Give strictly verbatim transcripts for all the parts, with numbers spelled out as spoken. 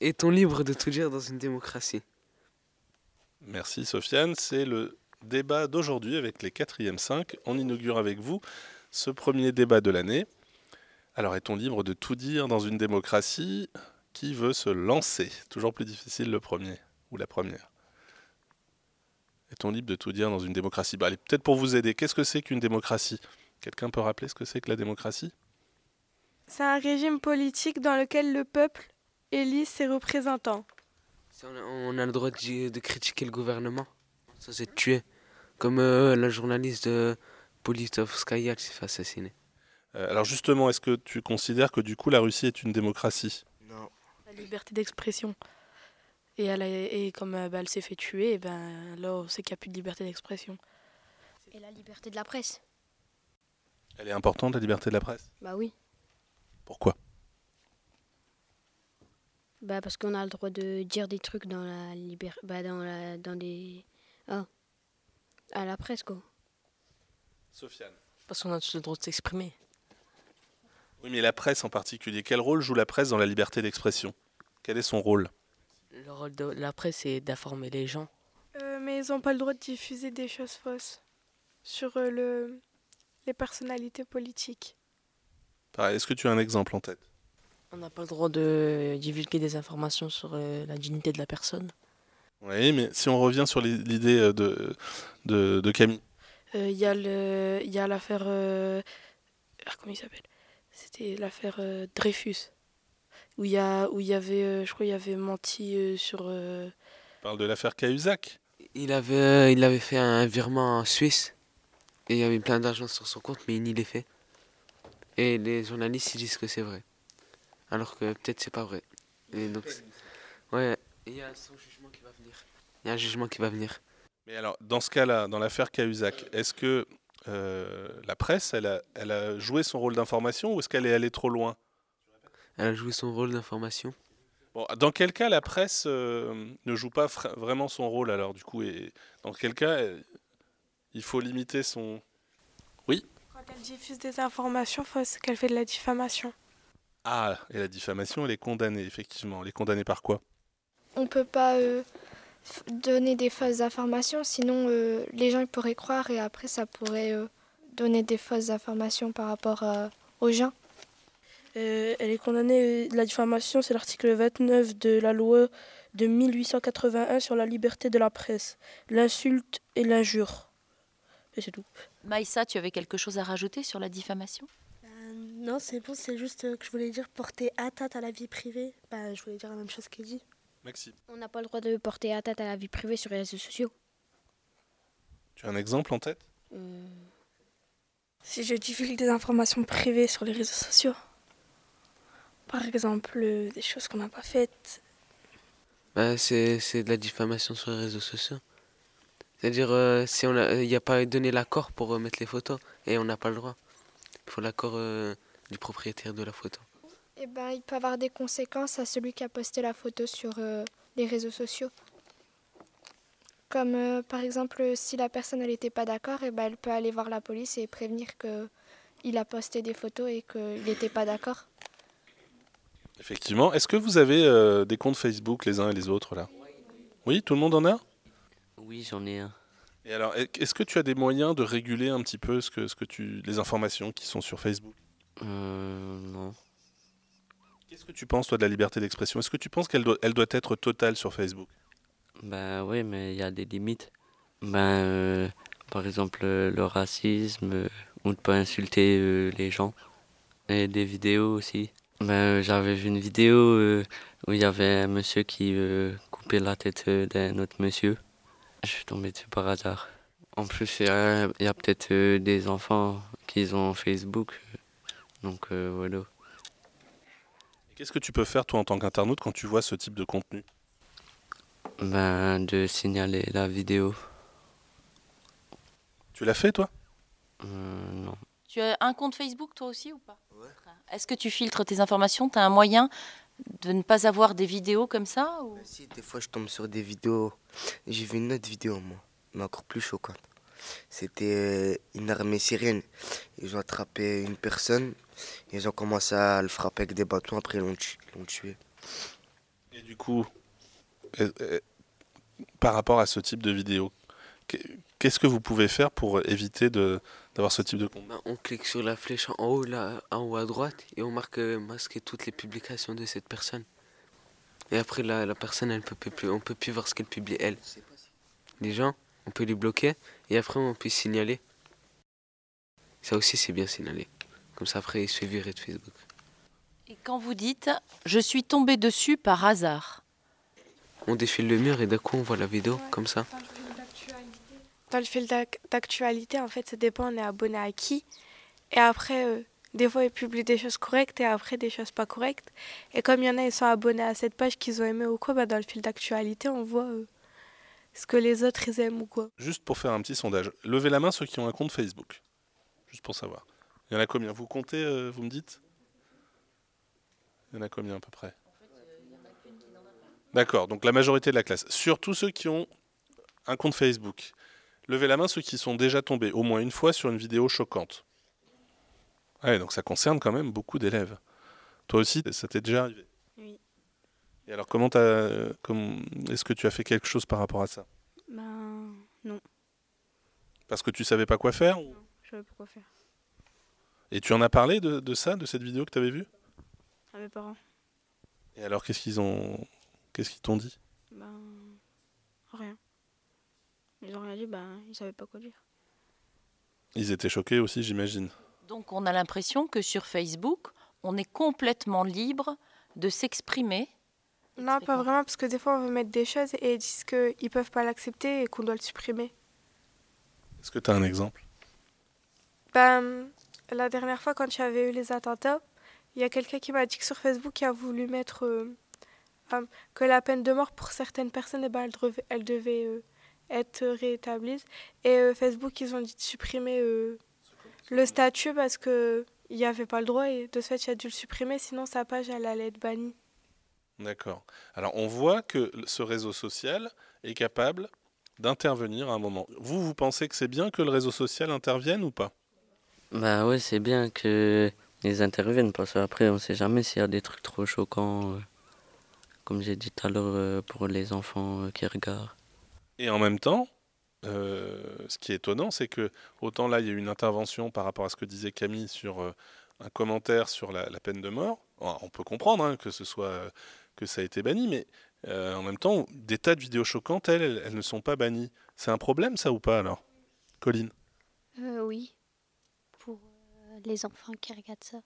Est-on libre de tout dire dans une démocratie ? Merci Sofiane, c'est le débat d'aujourd'hui avec les quatrième cinq. On inaugure avec vous ce premier débat de l'année. Alors, est-on libre de tout dire dans une démocratie ? Qui veut se lancer ? Toujours plus difficile le premier ou la première. Est-on libre de tout dire dans une démocratie ? Bah, allez, peut-être pour vous aider, qu'est-ce que c'est qu'une démocratie ? Quelqu'un peut rappeler ce que c'est que la démocratie ? C'est un régime politique dans lequel le peuple élit ses représentants. On a le droit de, de critiquer le gouvernement, sans être tué. Comme euh, la journaliste euh, Politovskaya qui s'est fait assassiner. Euh, alors justement, est-ce que tu considères que du coup la Russie est une démocratie ? Non. La liberté d'expression. Et, elle a, et comme euh, bah, elle s'est fait tuer, et ben, là on sait qu'il n'y a plus de liberté d'expression. Et la liberté de la presse. Elle est importante, la liberté de la presse ? Bah oui. Pourquoi ? Bah parce qu'on a le droit de dire des trucs dans la liberté, bah dans la dans des ah à la presse quoi. Sofiane. Parce qu'on a tous le droit de s'exprimer. Oui, mais la presse en particulier, quel rôle joue la presse dans la liberté d'expression ? Quel est son rôle ? Le rôle de la presse est d'informer les gens. Euh, mais ils n'ont pas le droit de diffuser des choses fausses sur euh, le les personnalités politiques. Pareil, est-ce que tu as un exemple en tête ? On n'a pas le droit de divulguer des informations sur la dignité de la personne. Oui, mais si on revient sur l'idée de, de, de Camille. Il euh, y a le, y a l'affaire... Euh, comment il s'appelle ? C'était l'affaire euh, Dreyfus. Où il y, y avait, euh, je crois, il y avait menti euh, sur... Euh... On parle de l'affaire Cahuzac. Il avait, il avait fait un virement en Suisse. Et il y avait plein d'argent sur son compte, mais il n'y l'est fait. Et les journalistes ils disent que c'est vrai. Alors que peut-être c'est pas vrai. Et donc, ouais, il y a son jugement qui va venir. Il y a un jugement qui va venir. Mais alors, dans ce cas-là, dans l'affaire Cahuzac, est-ce que euh, la presse, elle a, elle a joué son rôle d'information ou est-ce qu'elle est allée trop loin ? Elle a joué son rôle d'information. Bon, dans quel cas la presse euh, ne joue pas fr- vraiment son rôle alors du coup et dans quel cas euh, il faut limiter son... Oui ? Quand elle diffuse des informations fausses, qu'elle fait de la diffamation. Ah, et la diffamation, elle est condamnée, effectivement. Elle est condamnée par quoi ? On ne peut pas euh, donner des fausses informations, sinon euh, les gens ils pourraient croire et après ça pourrait euh, donner des fausses informations par rapport euh, aux gens. Euh, elle est condamnée, la diffamation, c'est l'article vingt-neuf de la loi de mille huit cent quatre-vingt-un sur la liberté de la presse, l'insulte et l'injure. Et c'est tout. Maïssa, tu avais quelque chose à rajouter sur la diffamation ? Non, c'est bon, c'est juste que je voulais dire porter atteinte à la vie privée. Bah, je voulais dire la même chose qu'Eddy. Maxime. On n'a pas le droit de porter atteinte à la vie privée sur les réseaux sociaux. Tu as un exemple en tête ? euh... Si je divulgue des informations privées sur les réseaux sociaux. Par exemple, euh, des choses qu'on n'a pas faites. Bah, c'est, c'est de la diffamation sur les réseaux sociaux. C'est-à-dire, euh, si on a, y a pas donné l'accord pour euh, mettre les photos et on n'a pas le droit. Il faut l'accord euh, du propriétaire de la photo. Eh ben, il peut avoir des conséquences à celui qui a posté la photo sur euh, les réseaux sociaux. Comme euh, par exemple, si la personne n'était pas d'accord, eh ben, elle peut aller voir la police et prévenir qu'il a posté des photos et qu'il n'était pas d'accord. Effectivement. Est-ce que vous avez euh, des comptes Facebook les uns et les autres là ? Oui, tout le monde en a ? Oui, j'en ai un. Et alors, est-ce que tu as des moyens de réguler un petit peu ce que, ce que tu, les informations qui sont sur Facebook ? Euh, non. Qu'est-ce que tu penses, toi, de la liberté d'expression ? Est-ce que tu penses qu'elle doit, elle doit être totale sur Facebook ? Ben oui, mais il y a des limites. Ben, euh, par exemple, le racisme, euh, on ne peut pas insulter euh, les gens. Et des vidéos aussi. Ben, euh, j'avais vu une vidéo euh, où il y avait un monsieur qui euh, coupait la tête euh, d'un autre monsieur. Je suis tombé dessus par hasard. En plus, il y a, il y a peut-être euh, des enfants qui ont Facebook. Donc euh, voilà. Qu'est-ce que tu peux faire, toi, en tant qu'internaute, quand tu vois ce type de contenu ? Ben, de signaler la vidéo. Tu l'as fait, toi ? euh, Non. Tu as un compte Facebook, toi aussi, ou pas ? Ouais. Est-ce que tu filtres tes informations ? Tu as un moyen de ne pas avoir des vidéos comme ça ou... Si, des fois je tombe sur des vidéos. J'ai vu une autre vidéo, moi, mais encore plus choquante. C'était une armée syrienne. Ils ont attrapé une personne, ils ont commencé à le frapper avec des bâtons, après ils l'ont, tu- l'ont tué. Et du coup, par rapport à ce type de vidéo, qu'est-ce que vous pouvez faire pour éviter de, d'avoir ce type de contenu ? On clique sur la flèche en haut, là, en haut à droite, et on marque euh, masquer toutes les publications de cette personne. Et après, la, la personne, elle peut plus, on ne peut plus voir ce qu'elle publie, elle. Les gens, on peut les bloquer, et après, on peut signaler. Ça aussi, c'est bien signalé. Comme ça, après, il se fait virer de Facebook. Et quand vous dites « je suis tombé dessus par hasard », on défile le mur et d'un coup, on voit la vidéo, ouais, comme ça. Dans le fil d'actualité, en fait, ça dépend, on est abonné à qui. Et après, euh, des fois, ils publient des choses correctes et après, des choses pas correctes. Et comme il y en a, ils sont abonnés à cette page qu'ils ont aimé ou quoi, bah, dans le fil d'actualité, on voit euh, ce que les autres, ils aiment ou quoi. Juste pour faire un petit sondage, levez la main ceux qui ont un compte Facebook. Juste pour savoir. Il y en a combien ? Vous comptez, euh, vous me dites ? Il y en a combien à peu près ? En fait, il y en a qu'une qui n'en a pas. D'accord, donc la majorité de la classe. Surtout ceux qui ont un compte Facebook. Levez la main ceux qui sont déjà tombés au moins une fois sur une vidéo choquante. Ouais, donc ça concerne quand même beaucoup d'élèves. Toi aussi, ça t'est déjà arrivé ? Oui. Et alors, comment t'as, comment, est-ce que tu as fait quelque chose par rapport à ça ? Ben, non. Parce que tu savais pas quoi faire ? Non, je savais pas quoi faire. Et tu en as parlé de, de ça, de cette vidéo que t'avais vue ? À mes parents. Et alors, qu'est-ce qu'ils ont, qu'est-ce qu'ils t'ont dit ? Ben, rien. Ils n'ont rien dit, ben, ils ne savaient pas quoi dire. Ils étaient choqués aussi, j'imagine. Donc on a l'impression que sur Facebook, on est complètement libre de s'exprimer. Non, pas vraiment, parce que des fois on veut mettre des choses et ils disent qu'ils ne peuvent pas l'accepter et qu'on doit le supprimer. Est-ce que tu as un exemple ? Ben, la dernière fois, quand j'avais eu les attentats, il y a quelqu'un qui m'a dit que sur Facebook, il a voulu mettre euh, euh, que la peine de mort pour certaines personnes, eh ben, elle devait... Elle devait euh, être réétablis. Et euh, Facebook, ils ont dit de supprimer euh, le statut parce qu'il n'y avait pas le droit. Et de ce fait, j'ai dû le supprimer, sinon sa page, elle allait être bannie. D'accord. Alors, on voit que ce réseau social est capable d'intervenir à un moment. Vous, vous pensez que c'est bien que le réseau social intervienne ou pas ? Bah ouais, c'est bien qu'ils interviennent parce qu'après, on ne sait jamais s'il y a des trucs trop choquants, euh, comme j'ai dit tout à l'heure, euh, pour les enfants euh, qui regardent. Et en même temps, euh, ce qui est étonnant, c'est que autant là, il y a eu une intervention par rapport à ce que disait Camille sur euh, un commentaire sur la, la peine de mort. Alors, on peut comprendre hein, que ce soit euh, que ça a été banni, mais euh, en même temps, des tas de vidéos choquantes, elles, elles, elles ne sont pas bannies. C'est un problème, ça ou pas alors, Colline ? euh, Oui, pour euh, les enfants qui regardent ça.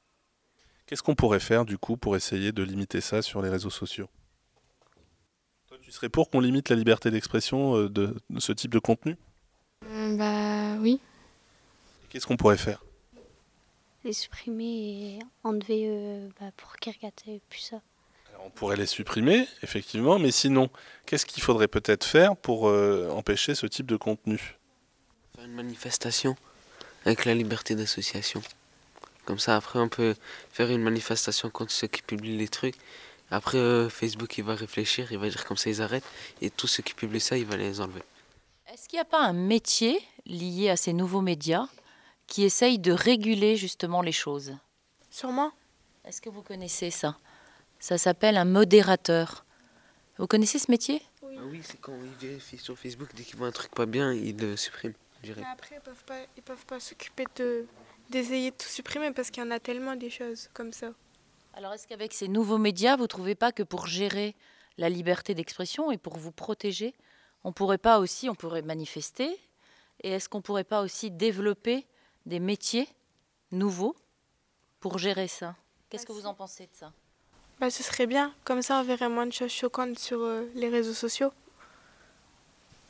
Qu'est-ce qu'on pourrait faire du coup pour essayer de limiter ça sur les réseaux sociaux ? Tu serais pour qu'on limite la liberté d'expression de, de ce type de contenu ? Bah oui. Et qu'est-ce qu'on pourrait faire ? Les supprimer et enlever euh, bah, pour qu'ils regardent plus ça. Alors, on pourrait les supprimer, effectivement, mais sinon, qu'est-ce qu'il faudrait peut-être faire pour euh, empêcher ce type de contenu ? Faire une manifestation avec la liberté d'association. Comme ça, après, on peut faire une manifestation contre ceux qui publient les trucs. Après, euh, Facebook, il va réfléchir, il va dire comme ça, ils arrêtent. Et tous ceux qui publient ça, il va les enlever. Est-ce qu'il n'y a pas un métier lié à ces nouveaux médias qui essaye de réguler justement les choses ? Sûrement. Est-ce que vous connaissez ça ? Ça s'appelle un modérateur. Vous connaissez ce métier ? Oui. Ah oui, c'est quand ils vérifient sur Facebook, dès qu'ils voient un truc pas bien, ils le suppriment. Mais après, ils ne peuvent pas, ils peuvent pas s'occuper de, d'essayer de tout supprimer parce qu'il y en a tellement des choses comme ça. Alors, est-ce qu'avec ces nouveaux médias, vous ne trouvez pas que pour gérer la liberté d'expression et pour vous protéger, on pourrait pas aussi, on pourrait manifester ? Et est-ce qu'on ne pourrait pas aussi développer des métiers nouveaux pour gérer ça ? Qu'est-ce que vous en pensez de ça ? Bah, ce serait bien. Comme ça, on verrait moins de choses choquantes sur euh, les réseaux sociaux.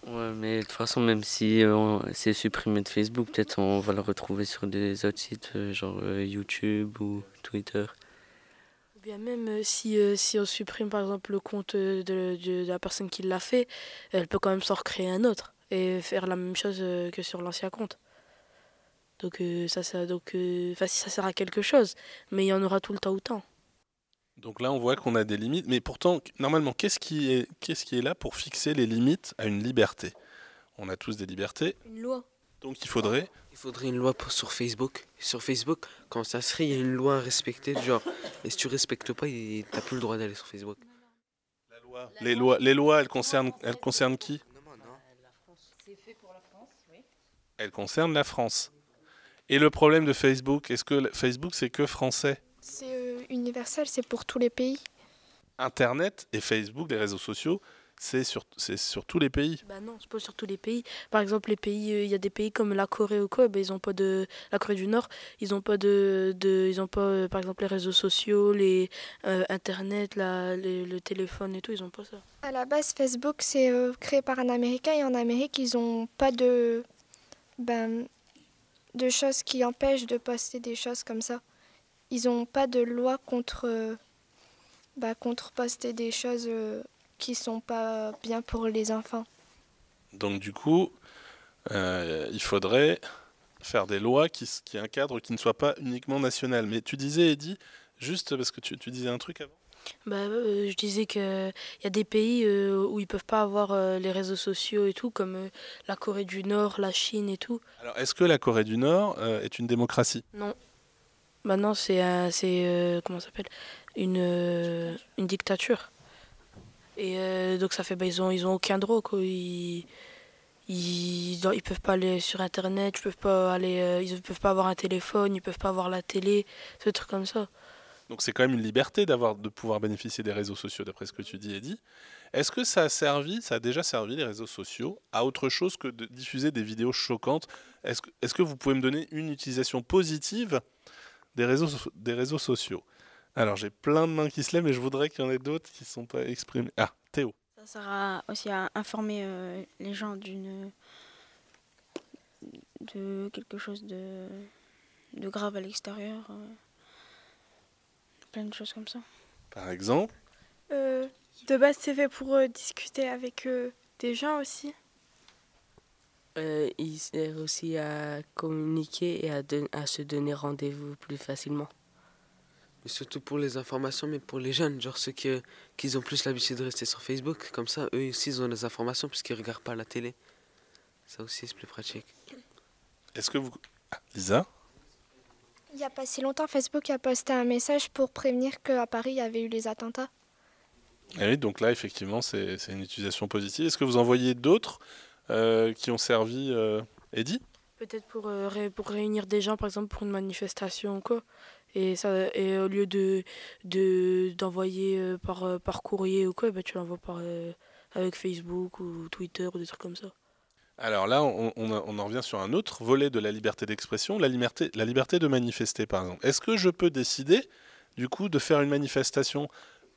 Ouais, mais de toute façon, même si euh, c'est supprimé de Facebook, peut-être on va le retrouver sur des autres sites, euh, genre euh, YouTube ou Twitter. Bien, même si, euh, si on supprime par exemple le compte de, de, de la personne qui l'a fait, elle peut quand même s'en recréer un autre et faire la même chose euh, que sur l'ancien compte. Donc, euh, ça, ça, donc euh, ça sert à quelque chose, mais il y en aura tout le temps autant. Donc là on voit qu'on a des limites, mais pourtant normalement qu'est-ce qui est, qu'est-ce qui est là pour fixer les limites à une liberté ? On a tous des libertés. Une loi. Donc il faudrait... Il faudrait une loi pour, sur Facebook. Sur Facebook, quand ça serait, il y a une loi à respecter, genre, et si tu respectes pas, t'as plus le droit d'aller sur Facebook. La lois. Les lois, les lois elles, concernent, elles concernent qui ? Elles concernent la France. Et le problème de Facebook, est-ce que Facebook, c'est que français ? C'est euh, universel, c'est pour tous les pays. Internet et Facebook, les réseaux sociaux, c'est sur, c'est sur tous les pays. Bah non, c'est pas sur tous les pays. Par exemple, les pays, il euh, y a des pays comme la Corée ou quoi, bah, ils ont pas de, la Corée du Nord, ils ont pas de, de ils ont pas, euh, par exemple, les réseaux sociaux, les euh, Internet, la, les, le téléphone et tout, ils ont pas ça. À la base, Facebook, c'est euh, créé par un Américain et en Amérique, ils ont pas de, ben, de choses qui empêchent de poster des choses comme ça. Ils ont pas de loi contre, euh, bah, contre poster des choses. Euh, qui sont pas bien pour les enfants. Donc du coup, euh, il faudrait faire des lois qui, qui encadrent, qui ne soient pas uniquement nationales. Mais tu disais, Eddy, juste parce que tu, tu disais un truc avant. Bah, euh, je disais qu'il y a des pays euh, où ils peuvent pas avoir euh, les réseaux sociaux et tout, comme euh, la Corée du Nord, la Chine et tout. Alors, est-ce que la Corée du Nord euh, est une démocratie ? Non. Bah non, c'est, euh, c'est euh, comment ça s'appelle ? Une, euh, une dictature. Et euh, donc ça fait, bah, ils ont ils ont aucun droit quoi, ils ils ils peuvent pas aller sur internet, ils peuvent pas aller euh, ils peuvent pas avoir un téléphone, ils peuvent pas avoir la télé, ce truc comme ça. Donc c'est quand même une liberté d'avoir de pouvoir bénéficier des réseaux sociaux d'après ce que tu dis, Eddy. Est-ce que ça a servi, ça a déjà servi les réseaux sociaux à autre chose que de diffuser des vidéos choquantes ? Est-ce que est-ce que vous pouvez me donner une utilisation positive des réseaux des réseaux sociaux ? Alors, j'ai plein de mains qui se lèvent, mais je voudrais qu'il y en ait d'autres qui ne sont pas exprimées. Ah, Théo. Ça sert à, aussi à informer euh, les gens d'une, de quelque chose de, de grave à l'extérieur. Euh, plein de choses comme ça. Par exemple euh, De base, c'est fait pour euh, discuter avec euh, des gens aussi. Euh, il sert aussi à communiquer et à, don- à se donner rendez-vous plus facilement. Mais surtout pour les informations, mais pour les jeunes, genre ceux qui, qui ont plus l'habitude de rester sur Facebook, comme ça, eux aussi, ils ont des informations puisqu'ils ne regardent pas la télé. Ça aussi, c'est plus pratique. Est-ce que vous... Ah, Lisa ? Il n'y a pas si longtemps, Facebook a posté un message pour prévenir qu'à Paris, il y avait eu les attentats. Et oui, donc là, effectivement, c'est, c'est une utilisation positive. Est-ce que vous en voyez d'autres euh, qui ont servi, euh, Eddy ? Peut-être pour, euh, ré- pour réunir des gens, par exemple, pour une manifestation ou quoi. Et, ça, et au lieu de, de, d'envoyer euh, par, euh, par courrier ou quoi, bah, tu l'envoies par, euh, avec Facebook ou Twitter ou des trucs comme ça. Alors là, on, on, a, on en revient sur un autre volet de la liberté d'expression, la liberté, la liberté de manifester par exemple. Est-ce que je peux décider du coup de faire une manifestation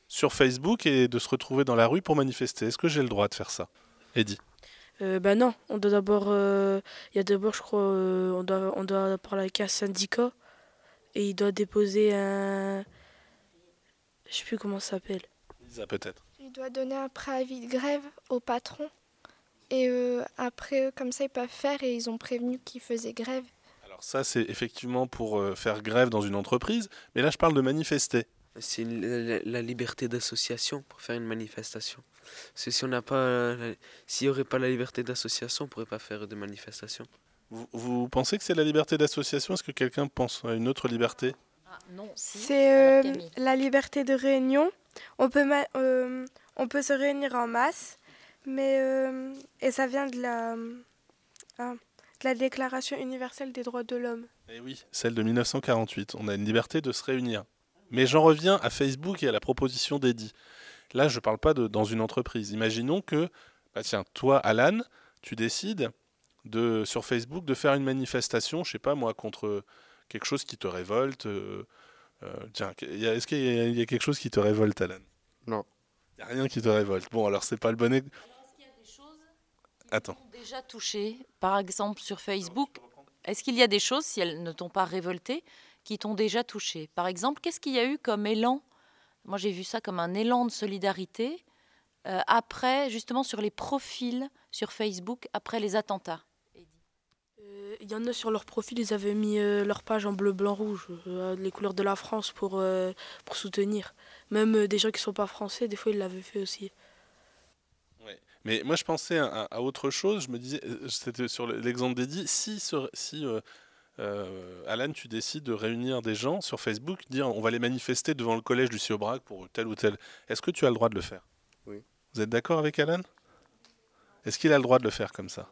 sur Facebook et de se retrouver dans la rue pour manifester ? Est-ce que j'ai le droit de faire ça ? Eddy ? Euh, Ben bah non, on doit d'abord, il euh, y a d'abord je crois, euh, on, doit, on doit parler avec un syndicat. Et il doit déposer un... Je ne sais plus comment ça s'appelle. Lisa, peut-être. Il doit donner un préavis de grève au patron. Et euh, après, comme ça, ils peuvent faire et ils ont prévenu qu'ils faisaient grève. Alors ça, c'est effectivement pour euh, faire grève dans une entreprise. Mais là, je parle de manifester. C'est une, la, la liberté d'association pour faire une manifestation. Parce que si on n'a pas... Euh, la, s'il n'y aurait pas la liberté d'association, on ne pourrait pas faire de manifestation. Vous, vous pensez que c'est la liberté d'association ? Est-ce que quelqu'un pense à une autre liberté ? Ah, non, si. C'est euh, la liberté de réunion. On peut, ma- euh, on peut se réunir en masse, mais euh, et ça vient de la, ah, de la Déclaration universelle des droits de l'homme. Eh oui, celle de dix-neuf cent quarante-huit. On a une liberté de se réunir. Mais j'en reviens à Facebook et à la proposition d'Eddy. Là, je ne parle pas de dans une entreprise. Imaginons que, bah tiens, toi, Alan, tu décides... De, sur Facebook, de faire une manifestation, je sais pas moi, contre quelque chose qui te révolte. Euh, euh, tiens, y a, est-ce qu'il y a, y a quelque chose qui te révolte, Alan ? Non. Il n'y a rien qui te révolte. Bon, alors c'est pas le bon... É... Alors, est-ce qu'il y a des choses qui Attends. T'ont déjà touché ? Par exemple, sur Facebook, non, est-ce qu'il y a des choses, si elles ne t'ont pas révolté, qui t'ont déjà touché ? Par exemple, qu'est-ce qu'il y a eu comme élan ? Moi, j'ai vu ça comme un élan de solidarité. Euh, après, justement, sur les profils sur Facebook, après les attentats. Il y en a sur leur profil, ils avaient mis euh, leur page en bleu, blanc, rouge, euh, les couleurs de la France pour, euh, pour soutenir. Même euh, des gens qui ne sont pas français, des fois, ils l'avaient fait aussi. Ouais. Mais moi, je pensais à, à autre chose. Je me disais, c'était sur l'exemple d'Eddy, si, sur, si euh, euh, Alan, tu décides de réunir des gens sur Facebook, dire on va les manifester devant le collège Lucie Aubrac pour tel ou tel, est-ce que tu as le droit de le faire ? Oui. Vous êtes d'accord avec Alan? Est-ce qu'il a le droit de le faire comme ça?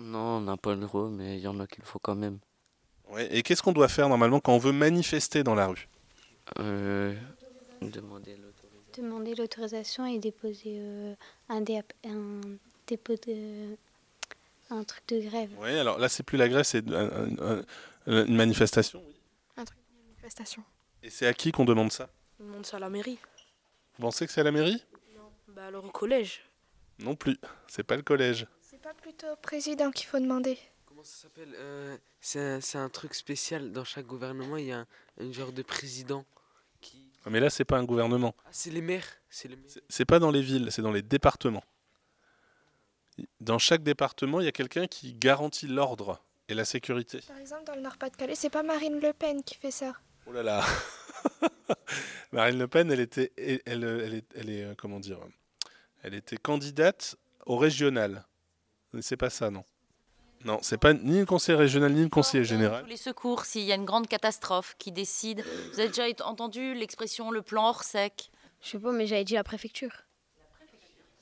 Non, on n'a pas le droit, mais il y en a qu'il faut quand même. Ouais, et qu'est-ce qu'on doit faire normalement quand on veut manifester dans la rue? euh, Demander l'autorisation. Demander l'autorisation et déposer euh, un, dé- un dépôt de... un truc de grève. Oui, alors là, c'est plus la grève, c'est une, une, une manifestation. Oui. Un truc de manifestation. Et c'est à qui qu'on demande ça? On demande ça à la mairie. Vous pensez que c'est à la mairie? Non. Bah alors au collège. Non plus, c'est pas le collège. C'est pas plutôt au président qu'il faut demander? Comment ça s'appelle? euh, c'est, un, c'est un truc spécial, dans chaque gouvernement, il y a un, un genre de président qui... Ah, mais là, c'est pas un gouvernement. Ah, c'est les maires. C'est, les maires. C'est, c'est pas dans les villes, c'est dans les départements. Dans chaque département, il y a quelqu'un qui garantit l'ordre et la sécurité. Par exemple, dans le Nord-Pas-de-Calais, c'est pas Marine Le Pen qui fait ça. Oh là là. Marine Le Pen, elle était, elle, elle, elle, elle est, comment dire, elle était candidate au régional. C'est pas ça, non. Non, c'est pas ni le conseiller régional ni le conseiller général. Les secours, s'il y a une grande catastrophe, qui décide. Vous avez déjà entendu l'expression le plan hors sec? Je sais pas, mais j'avais dit la préfecture.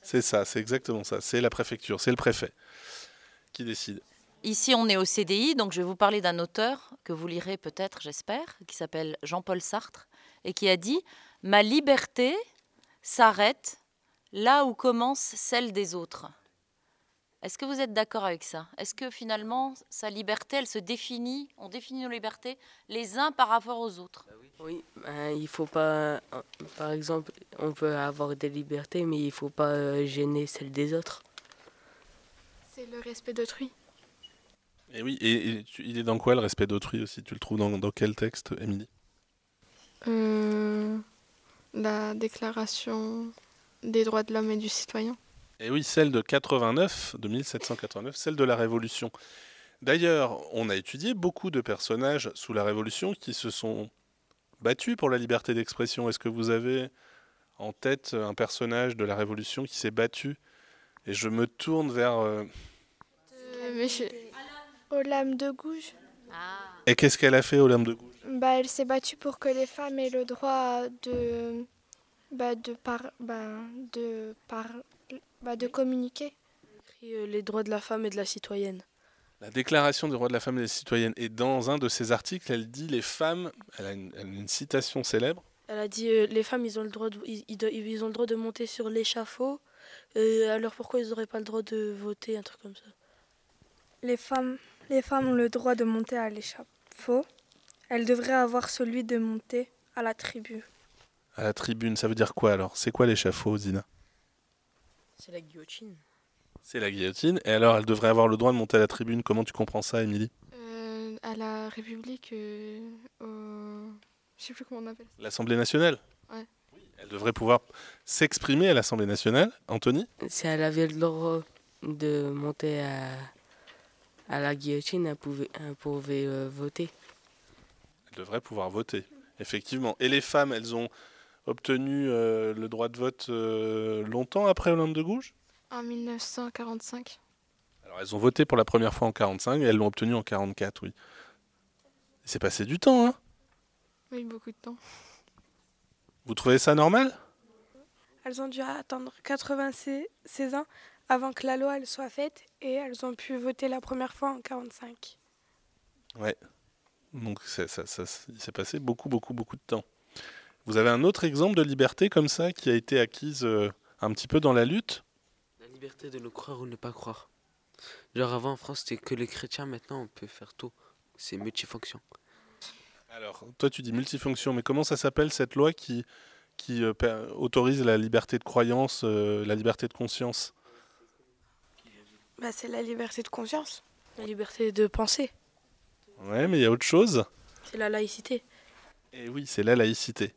C'est ça, c'est exactement ça. C'est la préfecture, c'est le préfet qui décide. Ici, on est au C D I, donc je vais vous parler d'un auteur que vous lirez peut-être, j'espère, qui s'appelle Jean-Paul Sartre, et qui a dit « Ma liberté s'arrête là où commence celle des autres ». Est-ce que vous êtes d'accord avec ça? Est-ce que finalement, sa liberté, elle se définit, on définit nos libertés les uns par rapport aux autres? Oui, ben, il faut pas... Par exemple, on peut avoir des libertés, mais il ne faut pas gêner celles des autres. C'est le respect d'autrui. Et oui, et, et tu, il est dans quoi le respect d'autrui aussi? Tu le trouves dans, dans quel texte, Émilie? euh, La Déclaration des droits de l'homme et du citoyen. Et oui, celle de quatre-vingt-neuf, de mille sept cent quatre-vingt-neuf, celle de la Révolution. D'ailleurs, on a étudié beaucoup de personnages sous la Révolution qui se sont battus pour la liberté d'expression. Est-ce que vous avez en tête un personnage de la Révolution qui s'est battu? Et je me tourne vers... Euh... Euh, mais je... Olympe de Gouges. Ah. Et qu'est-ce qu'elle a fait, Olympe de Gouges? Bah, elle s'est battue pour que les femmes aient le droit de... Bah, de par... Bah, de par... Bah, de communiquer. Les droits de la femme et de la citoyenne. La Déclaration des droits de la femme et des citoyennes. Et dans un de ses articles, elle dit les femmes. Elle a une, elle a une citation célèbre. Elle a dit euh, les femmes, ils ont le droit de, ils, ils ont le droit de monter sur l'échafaud. Euh, alors pourquoi ils n'auraient pas le droit de voter, un truc comme ça? Les femmes, les femmes ont le droit de monter à l'échafaud. Elles devraient avoir celui de monter à la tribune. À la tribune, ça veut dire quoi alors? C'est quoi l'échafaud, Zina? C'est la guillotine. C'est la guillotine. Et alors, elle devrait avoir le droit de monter à la tribune. Comment tu comprends ça, Émilie? euh, À la République, euh, euh, je sais plus comment on appelle ça. L'Assemblée nationale. Ouais. Oui. Elle devrait pouvoir s'exprimer à l'Assemblée nationale. Anthony? Si elle avait le droit de monter à, à la guillotine, elle pouvait, elle pouvait euh, voter. Elle devrait pouvoir voter, effectivement. Et les femmes, elles ont... obtenu euh, le droit de vote euh, longtemps après Olympe de Gouges? En mille neuf cent quarante-cinq. Alors elles ont voté pour la première fois en mille neuf cent quarante-cinq et elles l'ont obtenu en mille neuf cent quarante-quatre, oui. Il s'est passé du temps, hein? Oui, beaucoup de temps. Vous trouvez ça normal? Elles ont dû attendre quatre-vingt-seize ans avant que la loi elle, soit faite et elles ont pu voter la première fois en mille neuf cent quarante-cinq. Ouais, donc ça, ça, ça, il s'est passé beaucoup, beaucoup, beaucoup de temps. Vous avez un autre exemple de liberté comme ça qui a été acquise euh, un petit peu dans la lutte? La liberté de le croire ou ne pas croire. Genre avant en France c'était que les chrétiens, maintenant on peut faire tout. C'est multifonction. Alors toi tu dis multifonction, mais comment ça s'appelle cette loi qui, qui euh, autorise la liberté de croyance, euh, la liberté de conscience? Bah, c'est la liberté de conscience. La liberté de penser. Ouais, mais il y a autre chose. C'est la laïcité. Et oui, c'est la laïcité.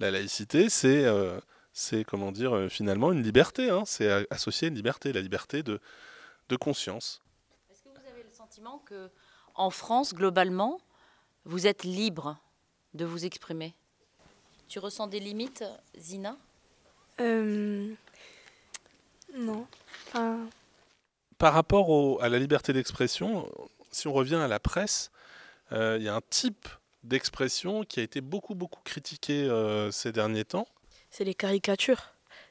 La laïcité, c'est, euh, c'est comment dire, euh, finalement une liberté. Hein, c'est associé à une liberté, la liberté de, de conscience. Est-ce que vous avez le sentiment qu'en France, globalement, vous êtes libre de vous exprimer? Tu ressens des limites, Zina? euh, Non. Ah. Par rapport au, à la liberté d'expression, si on revient à la presse, euh, y a un type d'expression qui a été beaucoup, beaucoup critiquée euh, ces derniers temps. C'est les caricatures.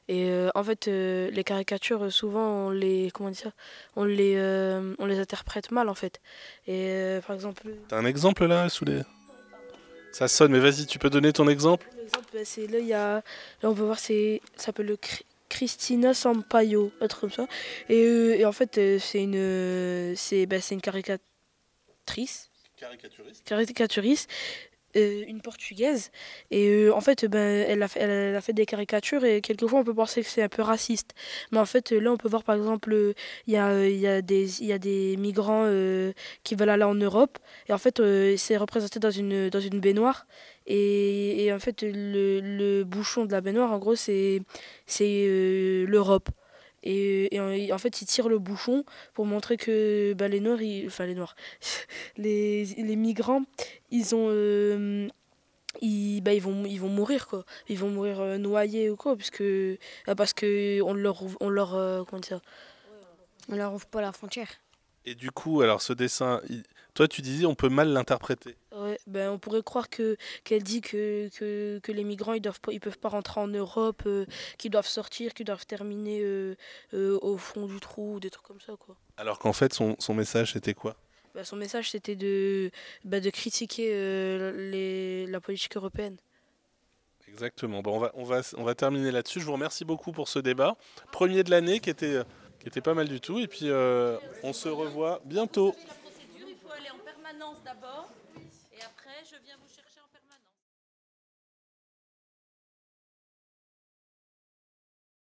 Et euh, en fait, euh, les caricatures, souvent, on les, comment dire, on les, euh, on les interprète mal, en fait. Et euh, par exemple... T'as un exemple, là, Soudé ? Ça sonne, mais vas-y, tu peux donner ton exemple ? L'exemple, c'est là, il y a... Là, on peut voir, c'est... Ça s'appelle le... Cristina Sampaio, un truc comme ça. Et, euh, et en fait, euh, c'est une, euh, c'est, bah, c'est une caricatrice. Caricaturiste. Caricaturiste, euh, une Portugaise. Et euh, en fait, euh, bah, elle, a fait, elle a fait des caricatures et quelquefois on peut penser que c'est un peu raciste. Mais en fait, euh, là, on peut voir par exemple, il euh, y a, euh, y a des, il y a des migrants euh, qui veulent aller en Europe. Et en fait, euh, c'est représenté dans une, dans une baignoire. Et, et en fait, le, le bouchon de la baignoire, en gros, c'est, c'est euh, l'Europe. Et, et en fait, ils tirent le bouchon pour montrer que bah, les Noirs, ils, enfin les Noirs, les, les migrants, ils ont... Euh, Ils, bah, ils, vont, ils vont mourir, quoi. Ils vont mourir euh, noyés ou quoi, puisque, euh, parce qu'on leur... On leur euh, comment dire ? On leur ouvre pas la frontière. Et du coup, alors ce dessin... Il... Toi, tu disais on peut mal l'interpréter. Ouais, ben on pourrait croire que qu'elle dit que, que que les migrants ils doivent ils peuvent pas rentrer en Europe, euh, qu'ils doivent sortir, qu'ils doivent terminer euh, euh, au fond du trou, des trucs comme ça, quoi. Alors qu'en fait, son son message c'était quoi ? Ben, son message c'était de ben, de critiquer euh, les la politique européenne. Exactement. Bon, on va on va on va terminer là-dessus. Je vous remercie beaucoup pour ce débat, premier de l'année qui était qui était pas mal du tout, et puis euh, on se revoit bientôt. D'abord, et après je viens vous